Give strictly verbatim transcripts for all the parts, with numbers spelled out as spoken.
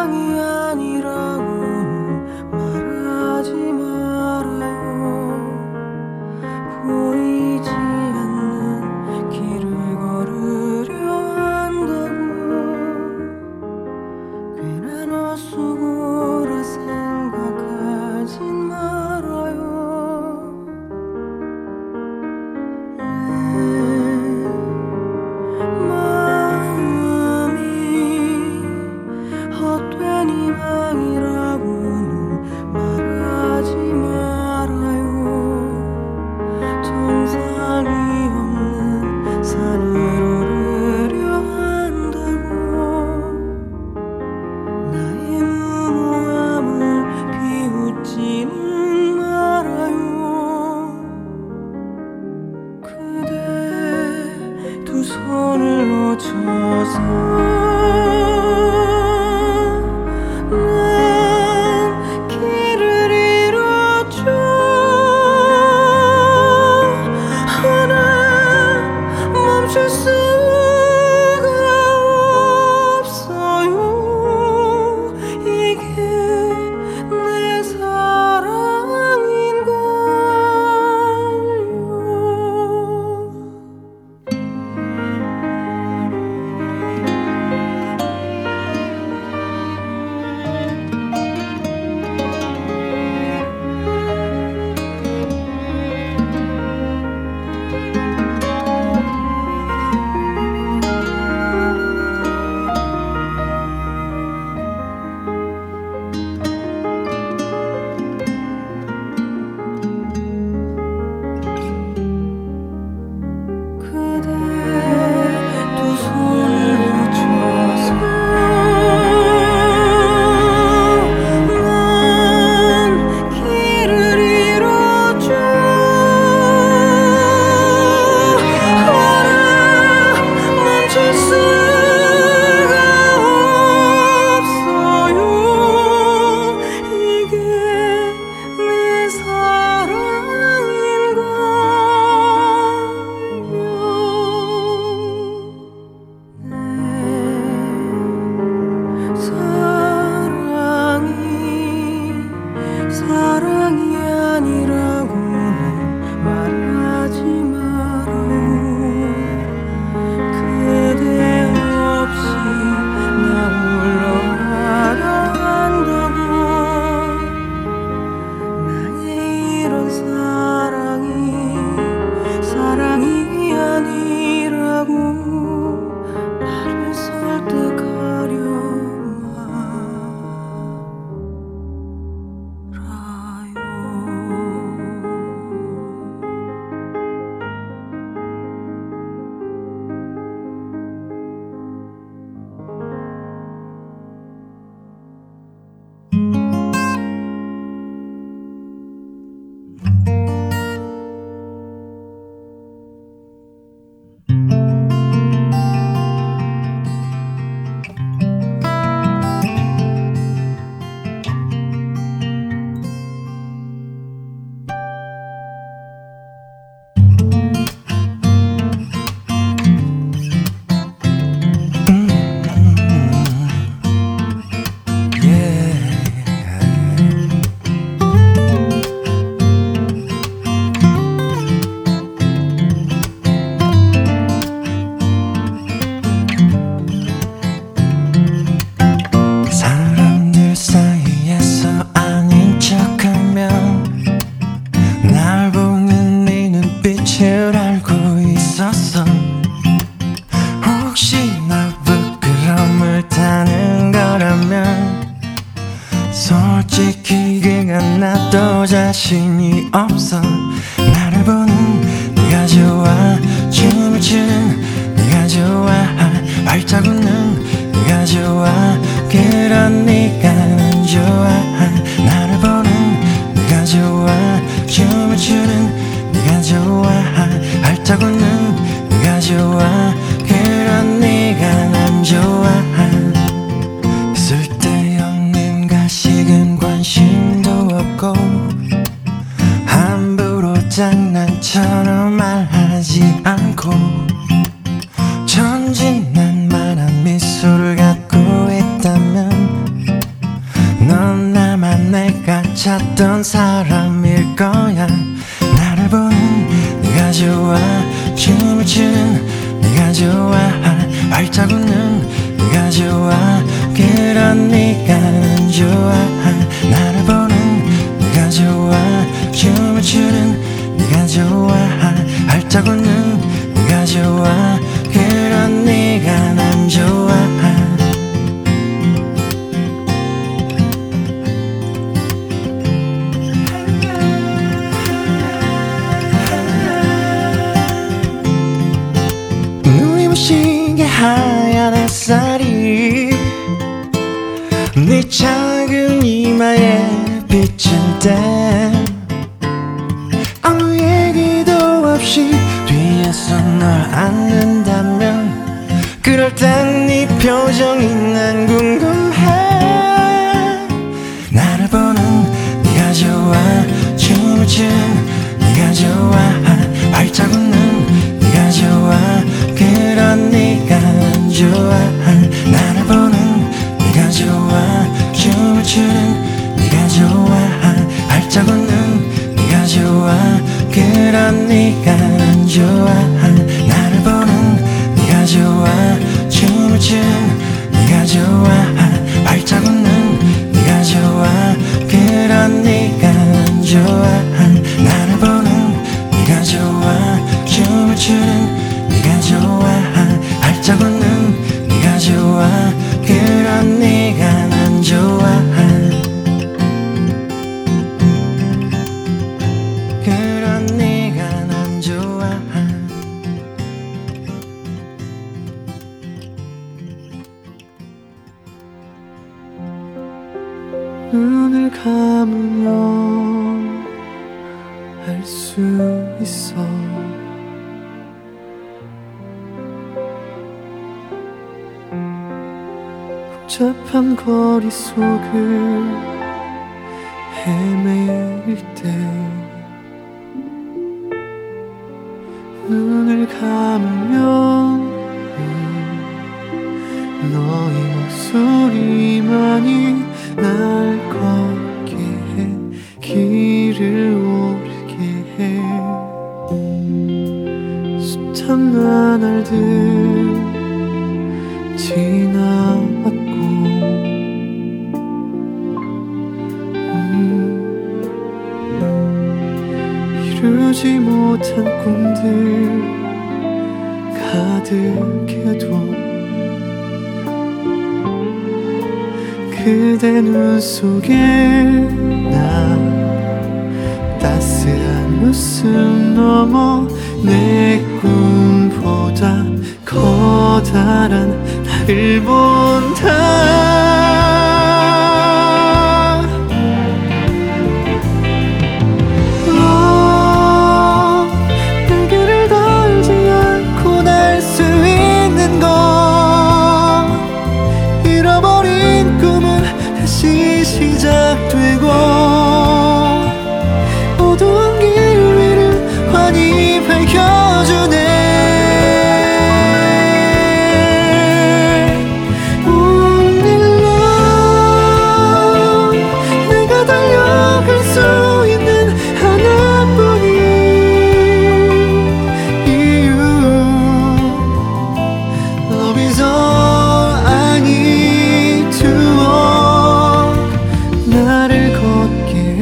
사랑이 아니라고는 말하지 말아요. 보이지 않는 길을 걸으려 한다고 괜한 헛수고라 생각하진 말아요. 내 마음이 헛된 희망이라고는 말하지 말아요. 정상이 없는 산을 오르려 한다고 나의 무모함을 비웃지는 말아요. 그대 두 손을 놓쳐서 전진난 만한 미소를 갖고 있다면 그런 네가 난 좋아. 나를 보는 네가 좋아. 춤을 추는 네가 좋아. 활짝 웃는 네가 좋아. 그런 네가 난 좋아. 눈이 부시게 하얀 햇살이 네 작은 이마에 비칠 땐 아무 얘기도 없이 뒤에서 널 안는다면 그럴 땐 네 표정이 난 궁금해. 나를 보는 네가 좋아. 춤을 추는 네가 좋아. 활짝 웃는 네가 좋아. 그런 네가 난 좋아. 나를 보는 네가 좋아. 춤을 추는 네가 좋아. 활짝 웃는 네가 좋아. 그런 네가 난 좋아. 나를 보는 네가 좋아. 춤을 추는 네가 좋아. 활짝 웃는 네가 좋아. 그런 네가 난 좋아. 나를 보는 네가 좋아. 춤을 추는 네가 좋아. 활짝 웃는 네가 좋아. 그런 네가 난 좋아. 눈을 감으면 알 수 있어. 복잡한 거리 속을 헤맬 때 눈을 감으면 너의 목소리만이 날 걷게 해. 길을 오르게 해. 숱한 나날들 지나왔고 음, 이루지 못한 꿈들 가득해도 그대 눈 속에 난 따스한 웃음 넘어 내 꿈보다 커다란 나를 본다. 너 날개를 달지 않고 날 수 있는 거 잃어버린 꿈을 다시 시작되고 어두운 길 위를 환히 밝혀주네. Oh my love, 내가 달려갈 수 있는 하나뿐인 이유. Love is all I need to walk. 나를 걷게 해.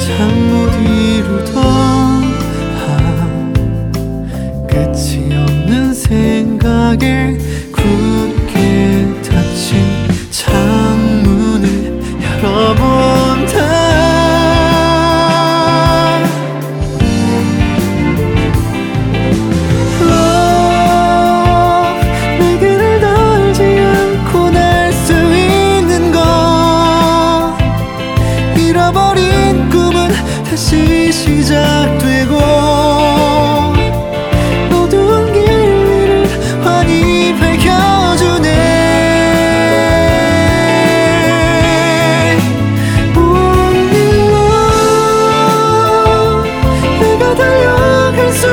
잠 못 이루던 밤 끝이 생각에 굳게 닫힌 창문을 열어본다. Love, 날개를 달지 않고 날 수 있는 거 잃어버린 꿈은 다시 시작되고 할 수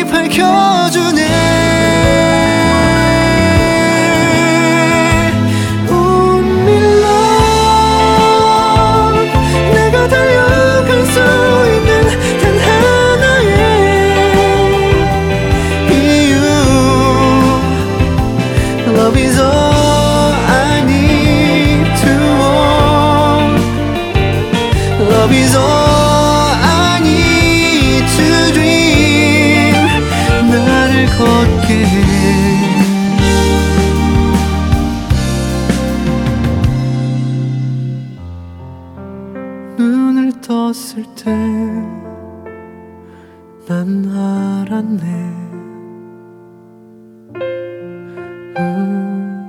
빛이 밝혀주네. Oh my love, 내가 달려갈 수 있는 단 하나의 이유. Love is all I need to own. Love is all 눈을 떴을 때 난 알았네. 음,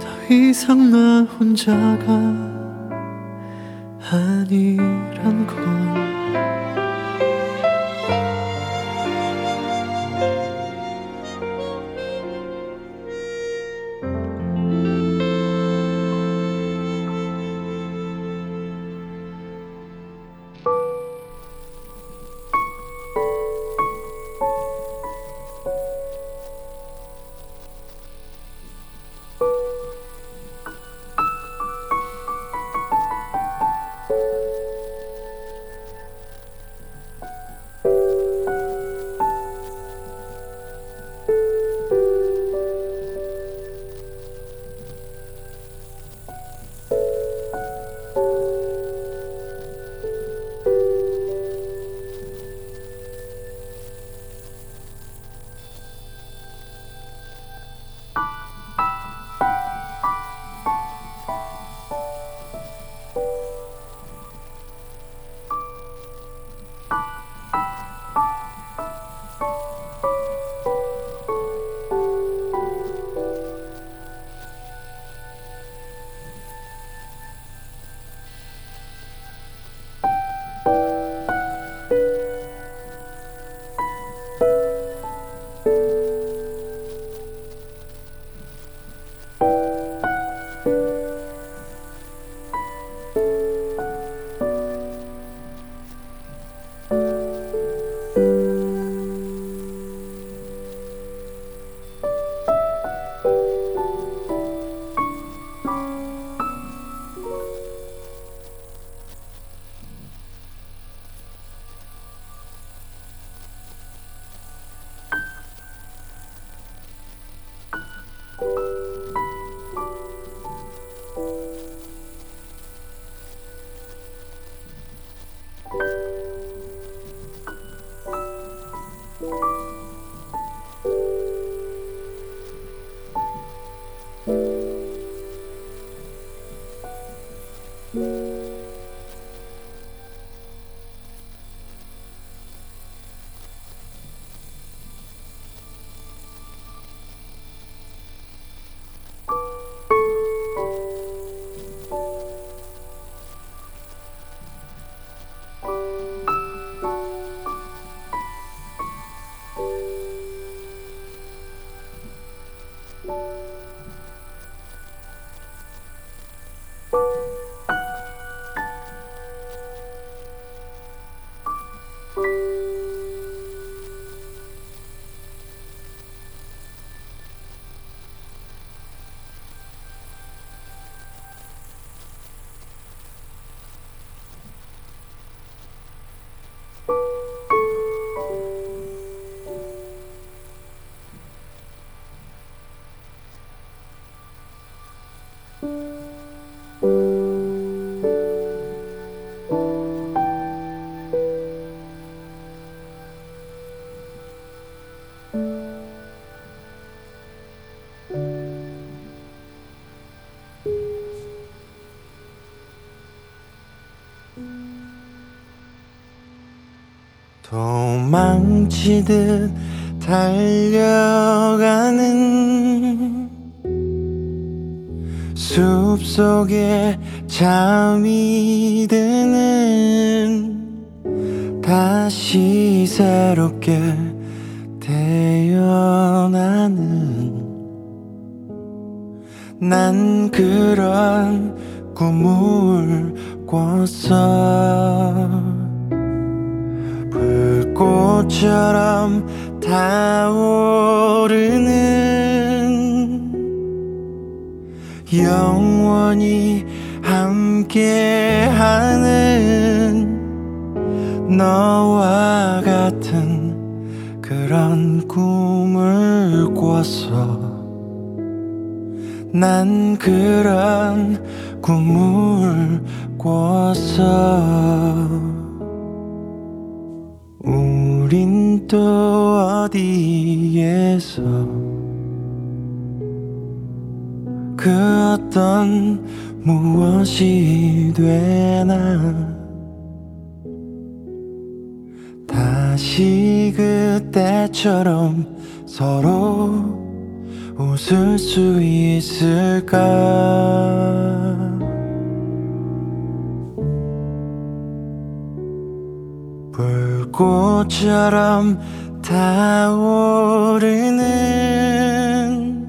더 이상 나 혼자가 아니란 걸. 도망치듯 달려가는 숲속에 잠이 드는 다시 새롭게 태어나는 난 그런 꿈을 꿨어. 꼭 꽃처럼 타오르는 영원히 함께하는 너와 같은 그런 꿈을 꿨어. 난 그런 꿈을 꿨어. 우린 또 어디에서 그 어떤 무엇이 되나 다시 그때처럼 서로 웃을 수 있을까. 불꽃처럼 타오르는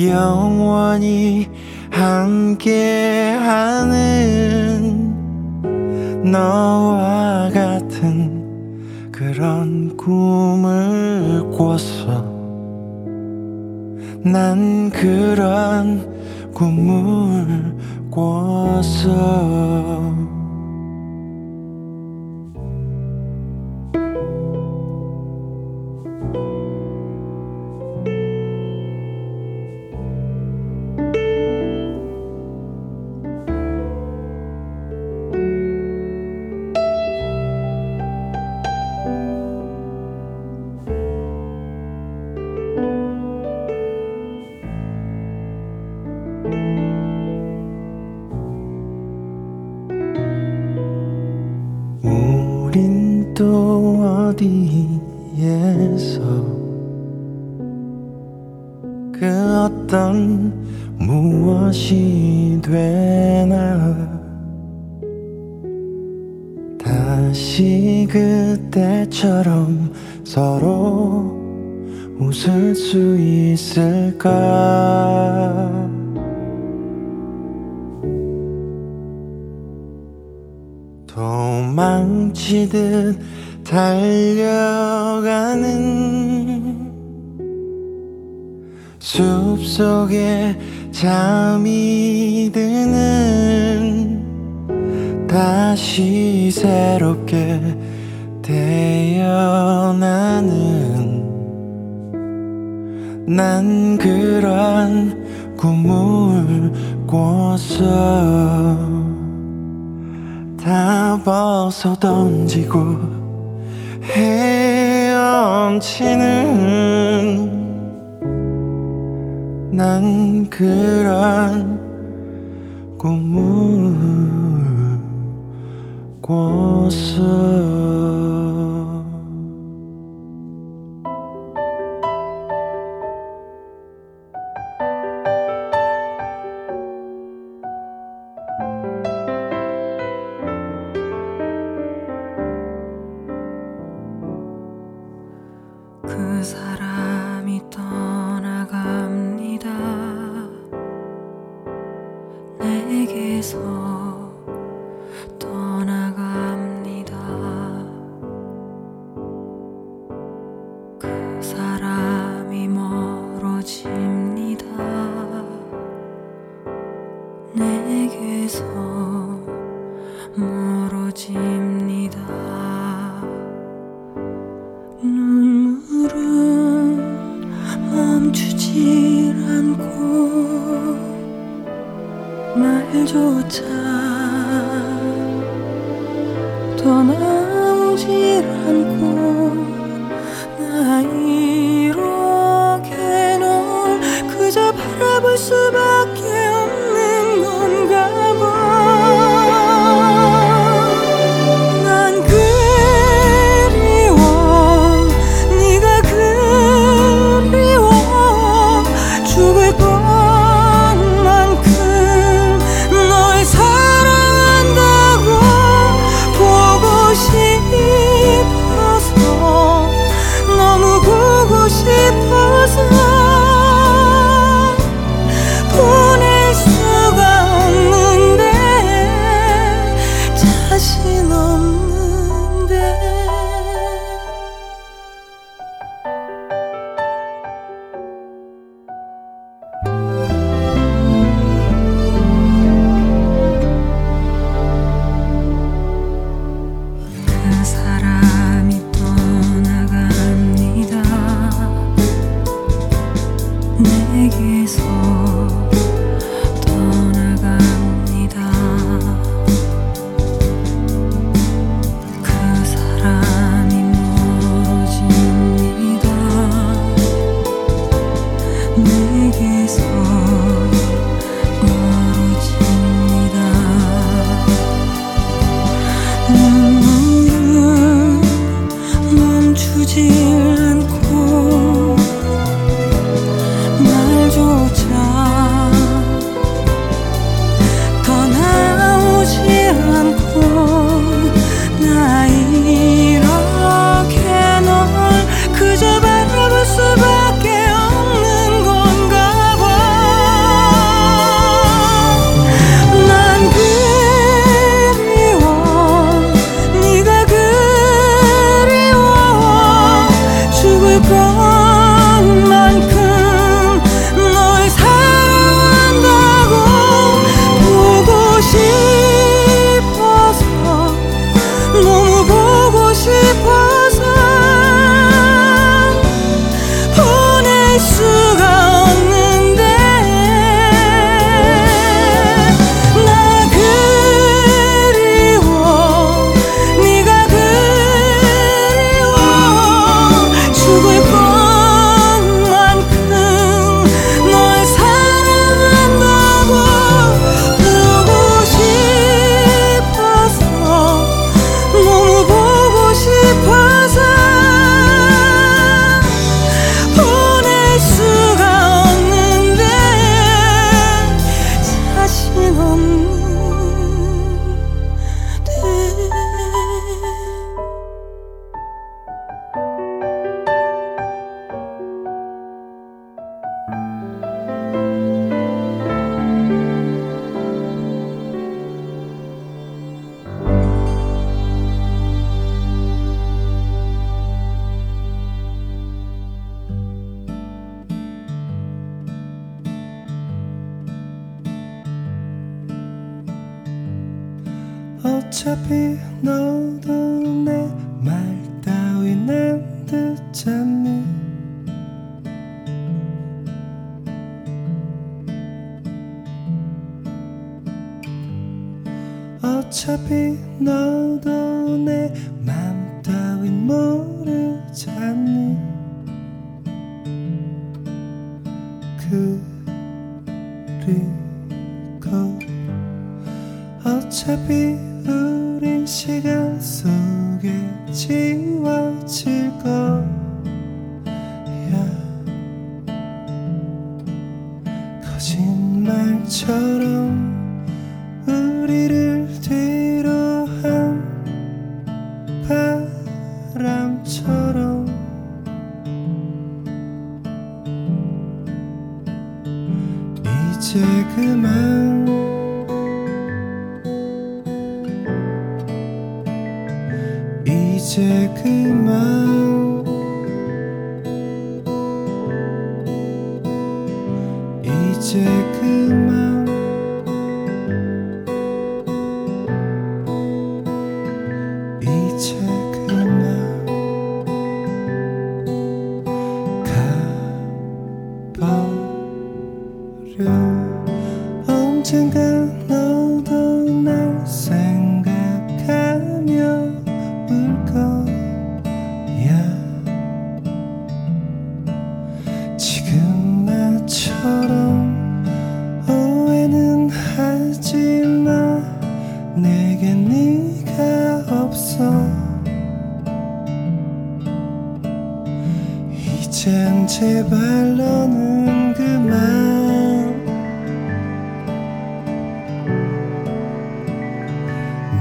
영원히 함께하는 너와 같은 그런 꿈을 꿨어. 난 그런 꿈을 꿨어. 어디에서 그 어떤 무엇이 되나 다시 그때처럼 서로 웃을 수 있을까. 도망치듯 달려가는 숲속에 잠이 드는 다시 새롭게 태어나는 난 그런 꿈을 꿨어. 다 벗어 던지고 헤엄치는 난 그런 꿈을 꿨어. 죽을 것만큼 널 사랑해. 어차피 너도 내 말 따윈 안 듣잖니. 어차피 너도 내 맘 따윈 모르잖니. 그리고 어차피 우린 시간 속에 지워질 거야. 거짓말처럼 우리를 뒤로 한 바람처럼 이제 그만. 이제 그만. 이제 그만. 이제 그만. 가버려. 언젠가 너도 날 생각하며 내겐 네가 없어. 이젠 제발 너는 그만.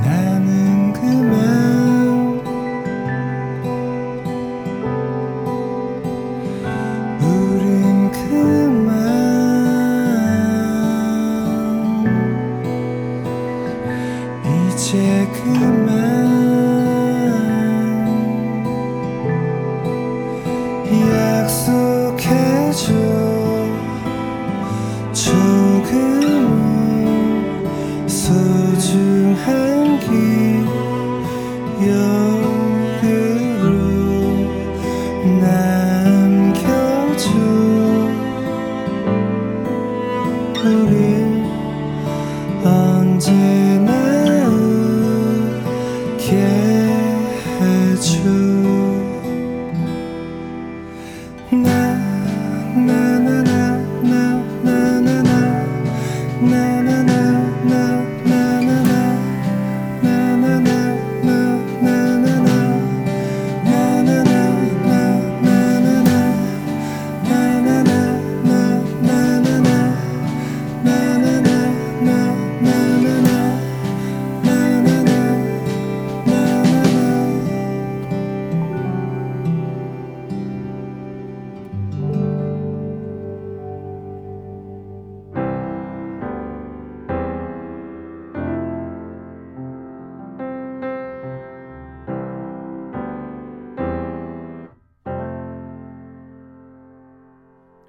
나는 그만. 우린 그만. 이제 그만. 약속해줘. 조금은 소중한 기억으로 남겨줘. 우릴 언제나 해줘.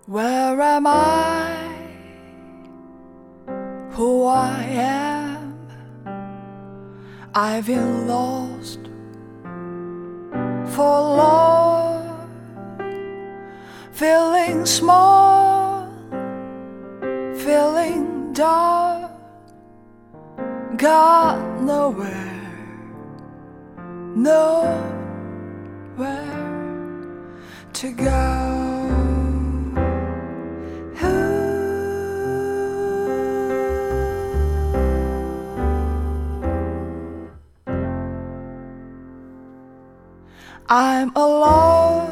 Where am I? Who I am? I've been lost for long, feeling small, feeling dark, got nowhere, nowhere to go. I'm alone,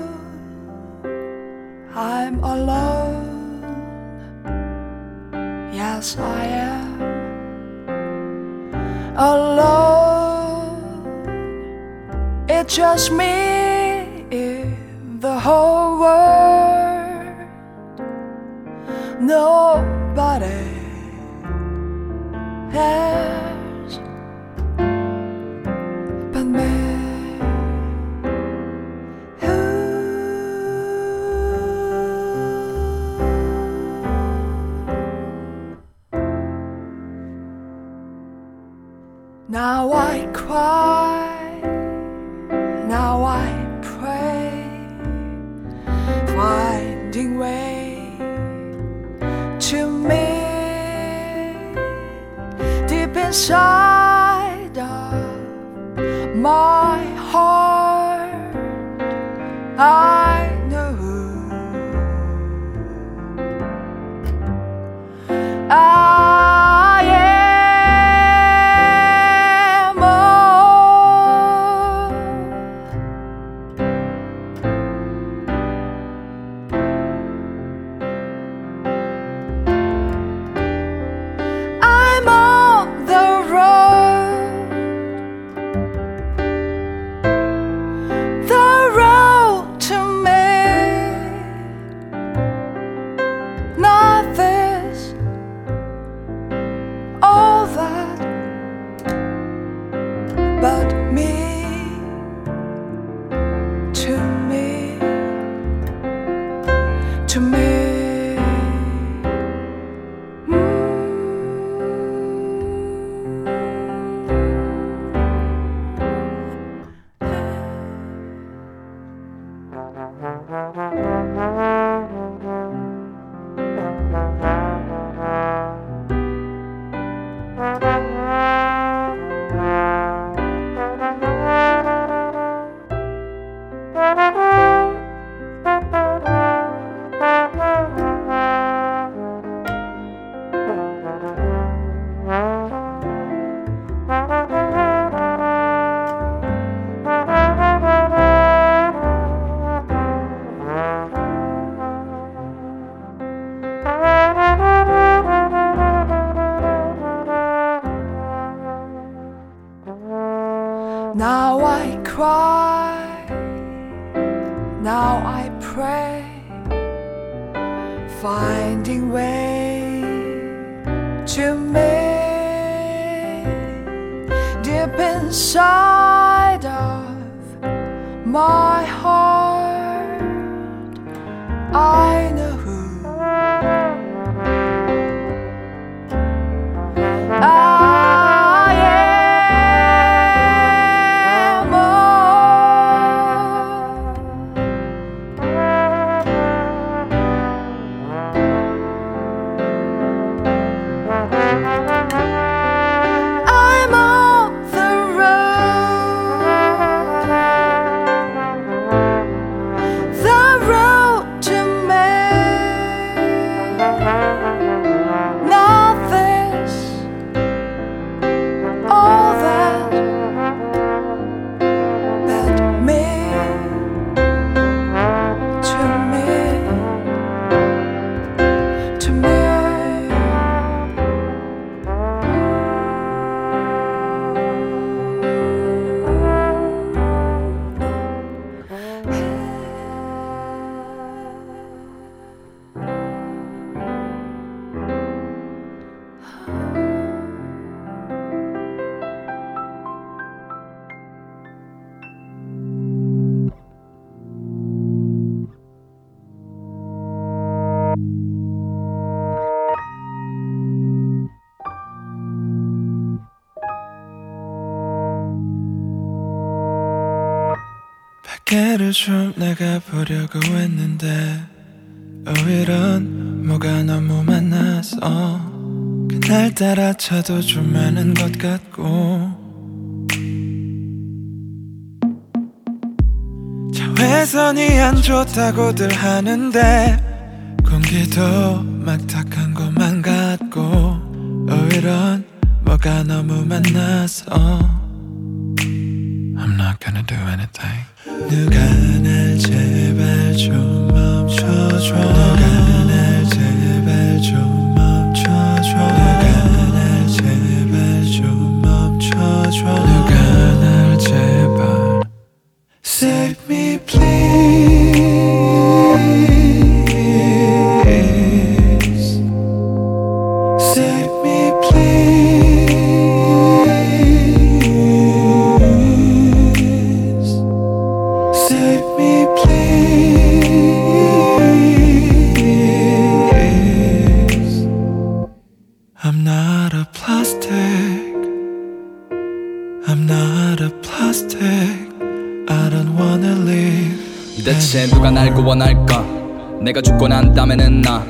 I'm alone, yes I am, alone, it's just me in the whole world, nobody else but me. Now I cry. how I pray, finding way to me deep inside of my heart. I know I to me. Now I cry, now I pray, finding way to me deep inside of my heart. I know 밖에를 좀 나가보려고 했는데 어 이런 뭐가 너무 많아서 그날따라 차도 좀 많은 것 같고 자외선이 안 좋다고들 하는데 공기도 막 탁한 것만 같고 어 이런 뭐가 너무 많아서 I'm not gonna do anything. 누가 날 제발 좀 멈춰줘. 누가 날 제발 좀 멈춰줘. 누가 날 제발 좀 멈춰줘. 누가 날 제발 Save me please. Save me please. I don't want wanna live. 대체 누가 날 구원할까? 내가 죽고 난 다음에는 나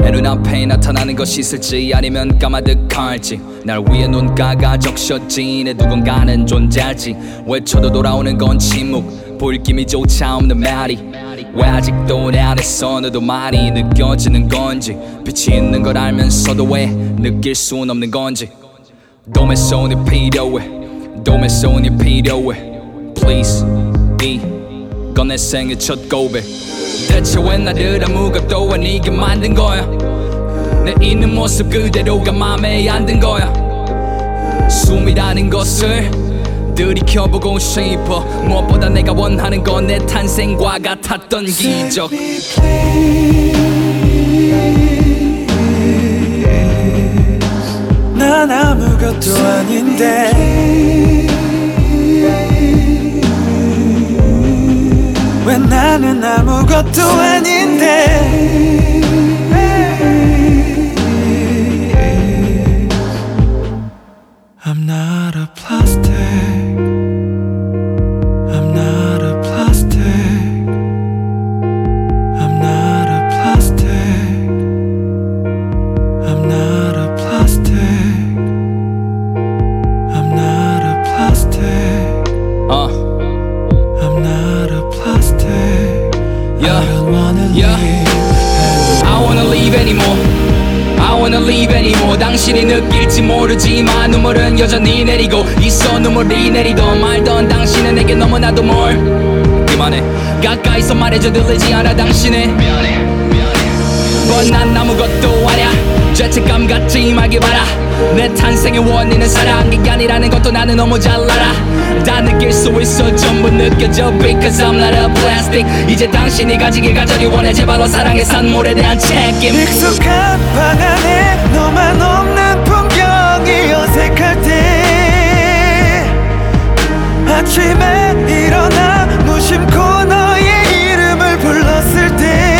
내 눈앞에 나타나는 것이 있을지 아니면 까마득할지 날 위해 눈가가 적셔진 내 누군가는 존재할지 외쳐도 돌아오는 건 침묵 보일 기미조차 없는 말이 왜 아직도 내 안에서 너도 많이 느껴지는 건지 빛이 있는 걸 알면서도 왜 느낄 순 없는 건지 돔의 손이 필요해 돔의 손이 필요해 Please 이건 내 생애 첫 고백 대체 왜 나를 아무것도 아니게 만든 거야 내 있는 모습 그대로가 맘에 안 든 거야 숨이라는 것을 들이켜보고 싶어 무엇보다 내가 원하는 건 내 탄생과 같았던 기적 난 아무것도 아닌데 왜 나는 아무것도 아닌데 I'm not a plastic I'm not a plastic I'm not a plastic I'm not a plastic I'm not a plastic I'm not a plastic yeah. I don't wanna yeah. live I wanna live anymore I wanna live anymore 당신이 느낄지 모르지만 눈물은 여전히 내리고 있어 눈물이 내리던 말던 당신은 내게 너무나도 멀 그만해 가까이서 말해줘 들리지 않아 당신의 미안해 미안해 난 아무것도 아냐 죄책감 갖지 말기 바라 내 탄생의 원인은 사랑이 아니라는 것도 나는 너무 잘 알아 다 느낄 수 있어 전부 느껴져 Because I'm not a plastic 이제 당신이 가지길 가져기 원해 제발로 사랑의 산물에 대한 책임 익숙한 방 안에 너만 없는 풍경이 어색할 때 아침에 일어나 무심코 너의 이름을 불렀을 때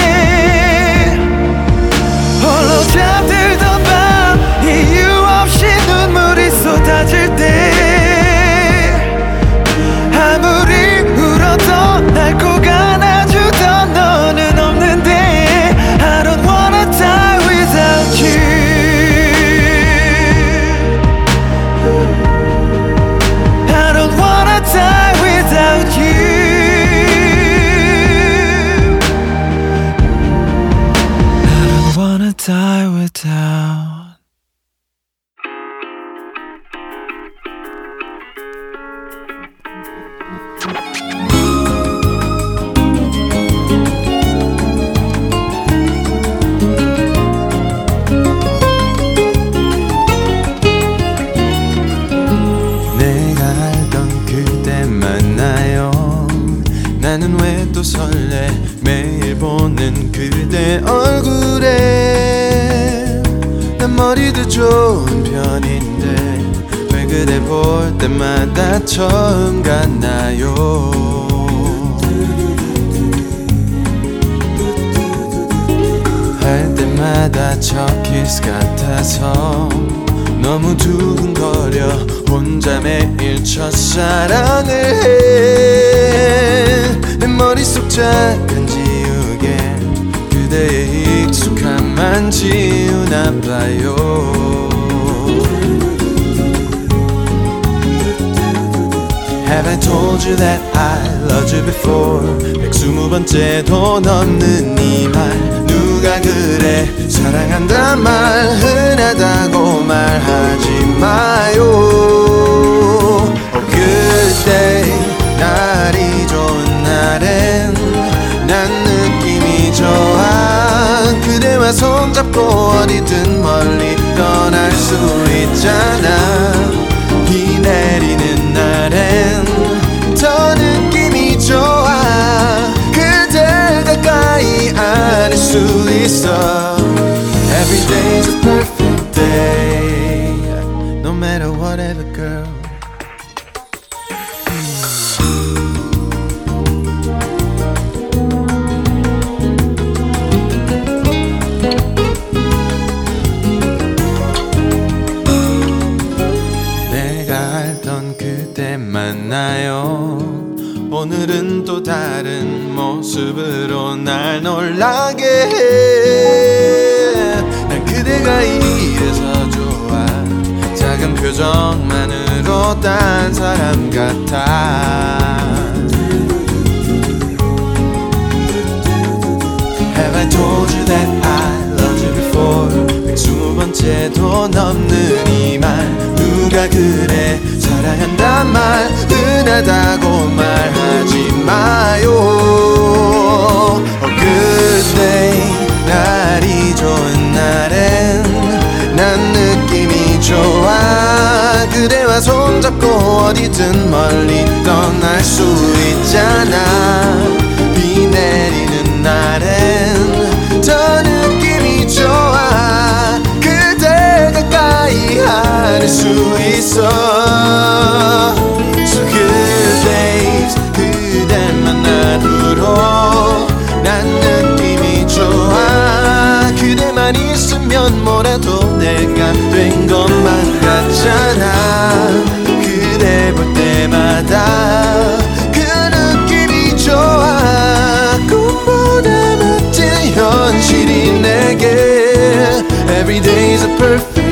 홀로 잠들던 밤 이유 없이 눈물이 쏟아질 때 아무리 울어도 날 꼭 안아주던 너는 없는데 I don't wanna die without you I don't wanna die without you I don't wanna die without 나는 왜 또 설레 매일 보는 그대 얼굴에 난 머리도 좋은 편인데 왜 그대 볼 때마다 처음 같나요 할 때마다 첫 키스 같아서 너무 두근거려 혼자 매일 첫사랑을 해 내 머릿속 작은 지우개 그대의 익숙함만 지우나 봐요 Have I told you that I loved you before 백스무 번째도 넘는 이 말 누가 그래 사랑한단 말 흔하다고 말하지 마요 oh, 그때 날이 좋은 날엔 난 느낌이 좋아 그대와 손잡고 어디든 멀리 떠날 수 있잖아 비 내리는 날엔 더 느낌이 좋아 그댈 가까이 안을 수 있어 Every day's a perfect day No matter whatever girl 또 다른 모습으로 날 놀라게 해. 난 그대가 이래서 좋아. 작은 표정만으로 딴 사람 같아. Have I told you that I loved you before? 백스무 번째도 넘는 이 말 누가 그래 사랑한단 말 흔하다고 말하지 마요. Oh good day 날이 좋은 날엔 난 느낌이 좋아. 그대와 손잡고 어디든 멀리 떠날 수 있잖아. 비 내리는 날엔 더 느낌이 좋아. 그대 가까이 안을 수 있어. So good days 그대만 나누러 난 느낌이 좋아. 그대만 있으면 뭐래도 내가 된 것만 같잖아. 그대 볼 때마다 그 느낌이 좋아. 꿈보다 멋진 현실이 내게 Every day is a perfect